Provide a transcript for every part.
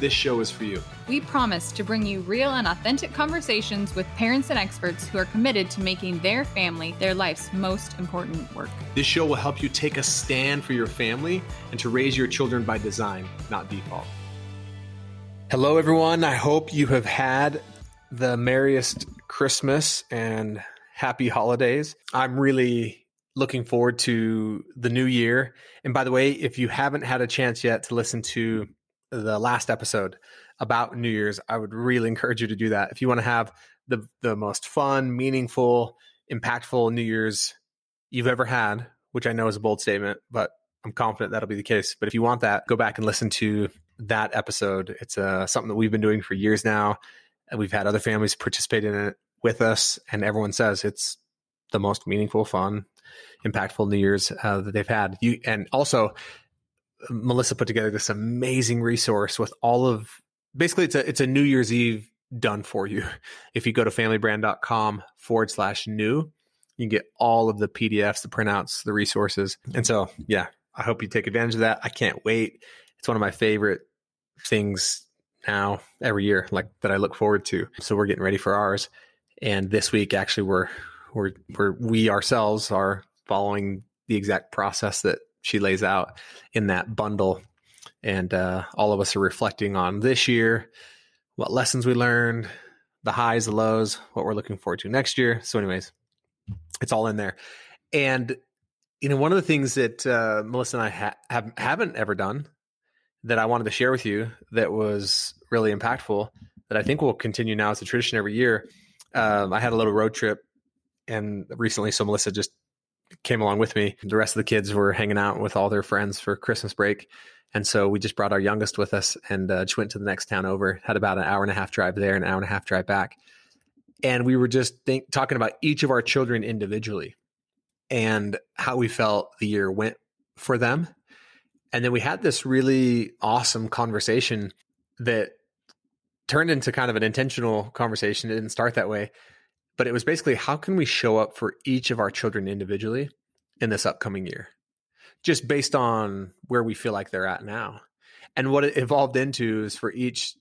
this show is for you. We promise to bring you real and authentic conversations with parents and experts who are committed to making their family their life's most important work. This show will help you take a stand for your family and to raise your children by design, not default. Hello, everyone. I hope you have had the merriest Christmas and happy holidays. I'm really looking forward to the new year. And by the way, if you haven't had a chance yet to listen to the last episode about New Year's, I would really encourage you to do that. If you want to have the most fun, meaningful, impactful New Year's you've ever had, which I know is a bold statement, but I'm confident that'll be the case. But if you want that, go back and listen to that episode. It's something that we've been doing for years now. And we've had other families participate in it with us. And everyone says it's the most meaningful, fun, impactful New Year's that they've had. And also, Melissa put together this amazing resource with all of, basically it's a New Year's Eve done for you. If you go to familybrand.com/new, you can get all of the PDFs, the printouts, the resources. And so, yeah, I hope you take advantage of that. I can't wait. It's one of my favorite things now every year, like that I look forward to. So we're getting ready for ours. And this week, actually, we ourselves are following the exact process that she lays out in that bundle. And all of us are reflecting on this year, what lessons we learned, the highs, the lows, what we're looking forward to next year. So anyways, it's all in there. And, you know, one of the things that Melissa and I haven't ever done that I wanted to share with you that was really impactful, that I think will continue now as a tradition every year. I had a little road trip and recently, so Melissa just came along with me. The rest of the kids were hanging out with all their friends for Christmas break. And so we just brought our youngest with us and just went to the next town over, had about an hour and a half drive there, an hour and a half drive back. And we were just talking about each of our children individually and how we felt the year went for them. And then we had this really awesome conversation that turned into kind of an intentional conversation. It didn't start that way. But it was basically, how can we show up for each of our children individually in this upcoming year, just based on where we feel like they're at now? And what it evolved into is for each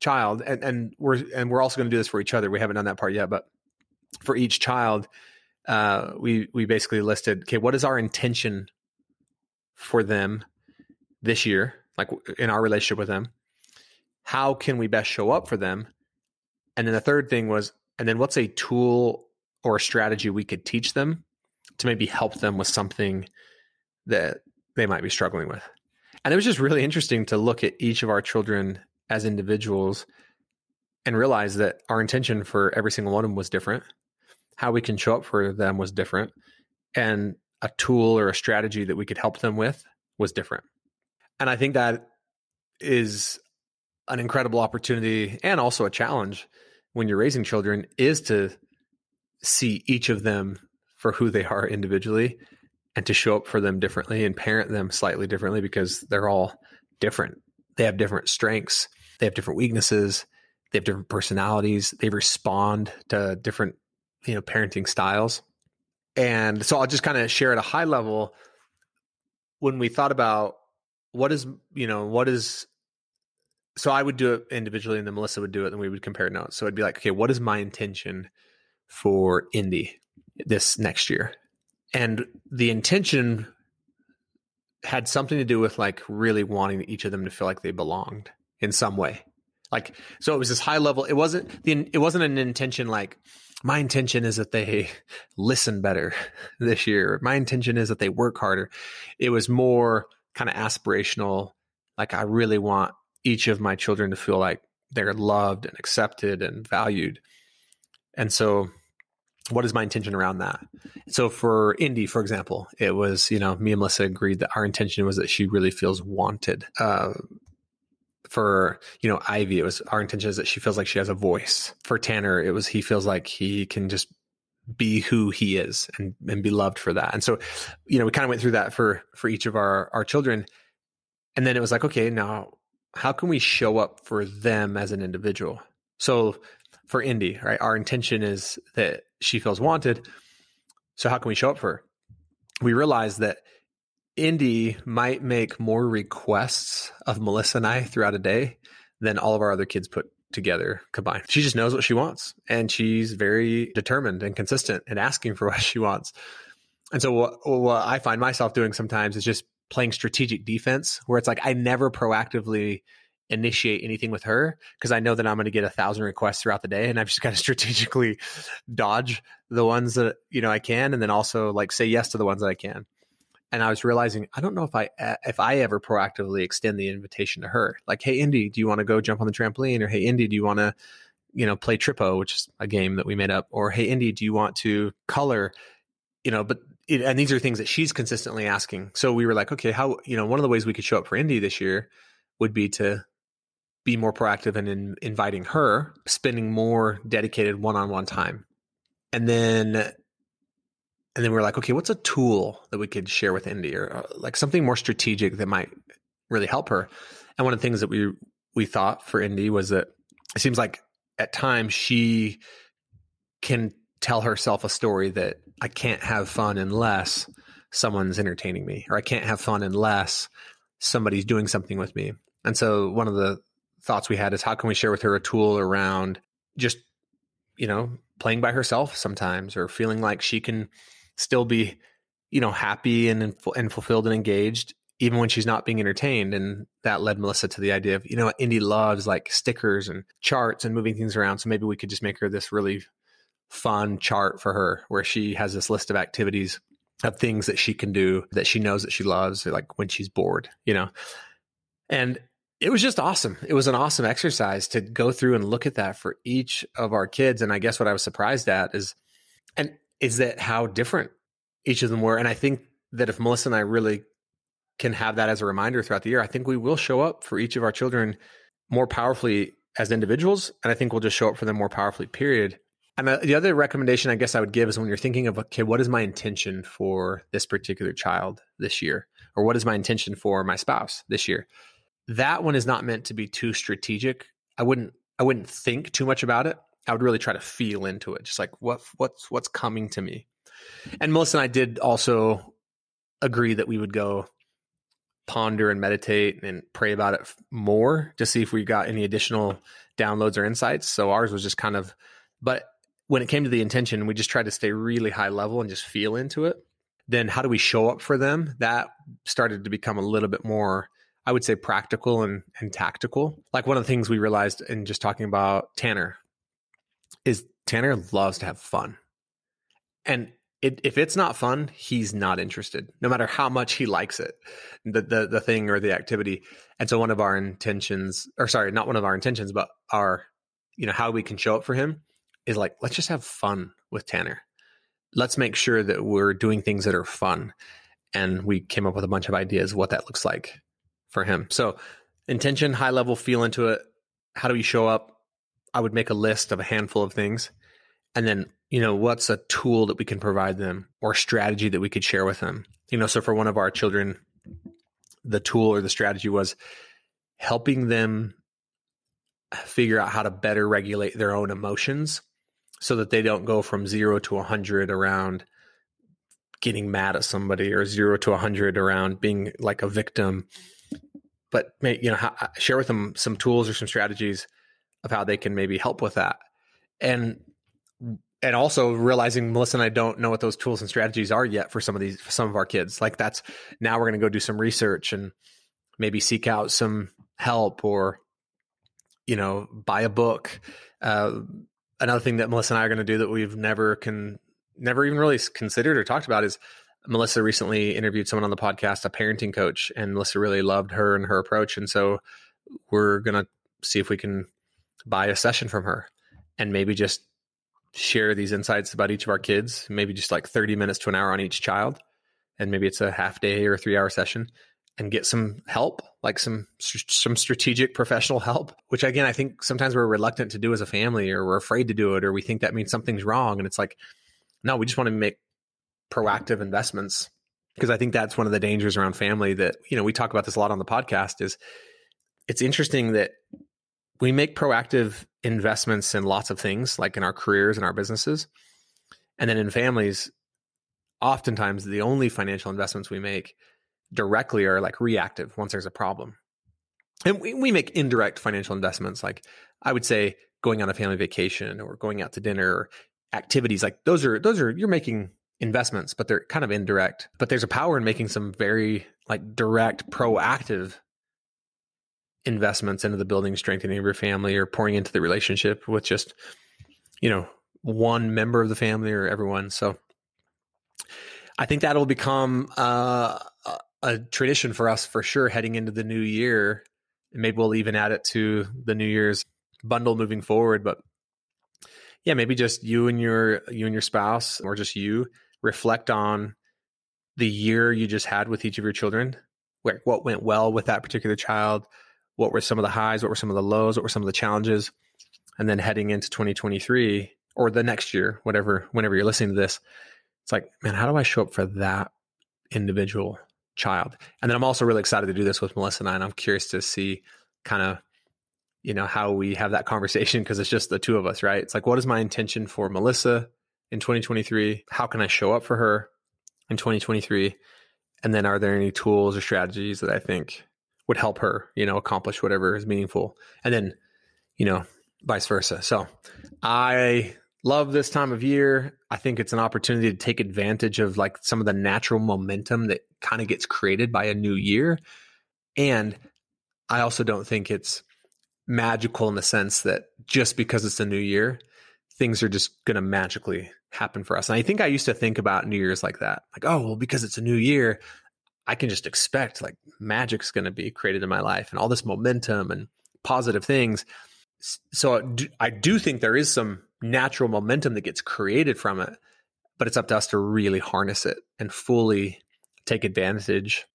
child, and we're also going to do this for each other. We haven't done that part yet, but for each child, we basically listed, okay, what is our intention for them this year, like in our relationship with them? How can we best show up for them? And then the third thing was, and then what's a tool or a strategy we could teach them to maybe help them with something that they might be struggling with? And it was just really interesting to look at each of our children as individuals and realize that our intention for every single one of them was different. How we can show up for them was different. And a tool or a strategy that we could help them with was different. And I think that is an incredible opportunity and also a challenge when you're raising children, is to see each of them for who they are individually and to show up for them differently and parent them slightly differently, because they're all different. They have different strengths. They have different weaknesses. They have different personalities. They respond to different, parenting styles. And so I'll just kind of share at a high level when we thought about so I would do it individually, and then Melissa would do it, and we would compare notes. So it'd be like, okay, what is my intention for Indy this next year? And the intention had something to do with like really wanting each of them to feel like they belonged in some way. Like, so it was this high level. It wasn't an intention like, my intention is that they listen better this year. My intention is that they work harder. It was more kind of aspirational. Like, I really want each of my children to feel like they're loved and accepted and valued. And so what is my intention around that? So for Indy, for example, it was, me and Melissa agreed that our intention was that she really feels wanted. For, you know, Ivy, it was our intention is that she feels like she has a voice. For Tanner, it was he feels like he can just be who he is and be loved for that. And so, you know, we kind of went through that for each of our children. And then it was like, okay, now how can we show up for them as an individual? So for Indy, right, our intention is that she feels wanted. So how can we show up for her? We realized that Indy might make more requests of Melissa and I throughout a day than all of our other kids put together combined. She just knows what she wants, and she's very determined and consistent in asking for what she wants. And so what I find myself doing sometimes is just playing strategic defense, where it's like I never proactively initiate anything with her because I know that I'm going to get 1,000 requests throughout the day, and I've just got to strategically dodge the ones that, you know, I can, and then also like say yes to the ones that I can. And I was realizing, I don't know if I ever proactively extend the invitation to her. Like, hey, Indy, do you want to go jump on the trampoline? Or, hey, Indy, do you want to, you know, play Tripo, which is a game that we made up? Or, hey, Indy, do you want to color? You know, and these are things that she's consistently asking. So we were like, okay, how, you know, one of the ways we could show up for Indy this year would be to be more proactive and in inviting her, spending more dedicated one-on-one time. And then we were like, okay, what's a tool that we could share with Indy, or like something more strategic that might really help her? And one of the things that we thought for Indy was that it seems like at times she can tell herself a story that I can't have fun unless someone's entertaining me, or I can't have fun unless somebody's doing something with me. And so one of the thoughts we had is, how can we share with her a tool around just, you know, playing by herself sometimes, or feeling like she can still be, you know, happy and fulfilled and engaged, even when she's not being entertained. And that led Melissa to the idea of, you know, Indy loves like stickers and charts and moving things around. So maybe we could just make her this really fun chart for her, where she has this list of activities of things that she can do that she knows that she loves, like when she's bored, you know. And it was just awesome. It was an awesome exercise to go through and look at that for each of our kids. And I guess what I was surprised at is that how different each of them were. And I think that if Melissa and I really can have that as a reminder throughout the year, I think we will show up for each of our children more powerfully as individuals. And I think we'll just show up for them more powerfully, period. And the other recommendation I guess I would give is, when you're thinking of, okay, what is my intention for this particular child this year? Or what is my intention for my spouse this year? That one is not meant to be too strategic. I wouldn't think too much about it. I would really try to feel into it, just like what's coming to me. And Melissa and I did also agree that we would go ponder and meditate and pray about it more to see if we got any additional downloads or insights. So ours was just kind of, but when it came to the intention, we just tried to stay really high level and just feel into it. Then how do we show up for them? That started to become a little bit more, I would say, practical and tactical. Like, one of the things we realized in just talking about Tanner is Tanner loves to have fun. And if it's not fun, he's not interested, no matter how much he likes it, the thing or the activity. And so our, you know, how we can show up for him is like, let's just have fun with Tanner. Let's make sure that we're doing things that are fun. And we came up with a bunch of ideas what that looks like for him. So intention, high level, feel into it. How do we show up? I would make a list of a handful of things. And then, you know, what's a tool that we can provide them, or strategy that we could share with them? You know, so for one of our children, the tool or the strategy was helping them figure out how to better regulate their own emotions so that they don't go from 0 to 100 around getting mad at somebody, or 0 to 100 around being like a victim. But, you know, share with them some tools or some strategies of how they can maybe help with that. And also realizing Melissa and I don't know what those tools and strategies are yet for some of our kids. Like, that's, now we're going to go do some research and maybe seek out some help, or, you know, buy a book. Another thing that Melissa and I are going to do that we've never even really considered or talked about is, Melissa recently interviewed someone on the podcast, a parenting coach, and Melissa really loved her and her approach. And so we're going to see if we can buy a session from her and maybe just share these insights about each of our kids, maybe just like 30 minutes to an hour on each child. And maybe it's a half day or 3-hour session. and get some help, like some strategic professional help, which again, I think sometimes we're reluctant to do as a family, or we're afraid to do it, or we think that means something's wrong. And it's like, no, we just want to make proactive investments. Because I think that's one of the dangers around family that, you know, we talk about this a lot on the podcast, is it's interesting that we make proactive investments in lots of things, like in our careers and our businesses. And then in families, oftentimes the only financial investments we make directly are like reactive once there's a problem. And we make indirect financial investments, like I would say going on a family vacation or going out to dinner or activities, like those are you're making investments, but they're kind of indirect. But there's a power in making some very like direct, proactive investments into the building, strengthening of your family, or pouring into the relationship with just, you know, one member of the family or everyone. So I think that'll become a tradition for us for sure heading into the new year. Maybe we'll even add it to the New Year's bundle moving forward. But yeah, maybe just you and your spouse, or just you, reflect on the year you just had with each of your children. What went well with that particular child? What were some of the highs? What were some of the lows? What were some of the challenges? And then heading into 2023 or the next year, whenever you're listening to this, it's like, man, how do I show up for that individual child? And then I'm also really excited to do this with Melissa and I, and I'm curious to see kind of, you know, how we have that conversation, because it's just the two of us, right? It's like, what is my intention for Melissa in 2023? How can I show up for her in 2023? And then are there any tools or strategies that I think would help her, you know, accomplish whatever is meaningful? And then, you know, vice versa. So I love this time of year. I think it's an opportunity to take advantage of like some of the natural momentum that kind of gets created by a new year. And I also don't think it's magical in the sense that just because it's a new year, things are just going to magically happen for us. And I think I used to think about New Year's like that, like, oh, well, because it's a new year, I can just expect like magic's going to be created in my life and all this momentum and positive things. So I do think there is some natural momentum that gets created from it, but it's up to us to really harness it and fully take advantage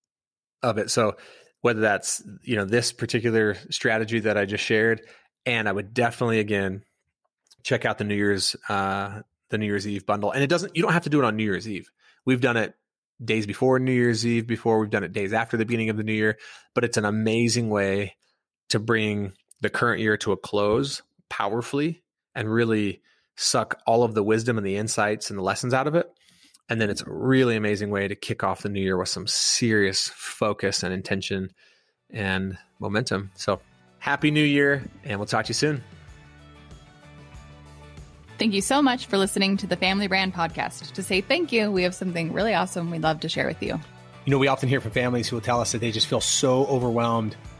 of it. So whether that's, you know, this particular strategy that I just shared, and I would definitely, again, check out the New Year's Eve bundle. And you don't have to do it on New Year's Eve. We've done it days before New Year's Eve before. We've done it days after the beginning of the new year, but it's an amazing way to bring the current year to a close powerfully and really suck all of the wisdom and the insights and the lessons out of it. And then it's a really amazing way to kick off the new year with some serious focus and intention and momentum. So happy new year, and we'll talk to you soon. Thank you so much for listening to the Family Brand Podcast. To say thank you, we have something really awesome we'd love to share with you. You know, we often hear from families who will tell us that they just feel so overwhelmed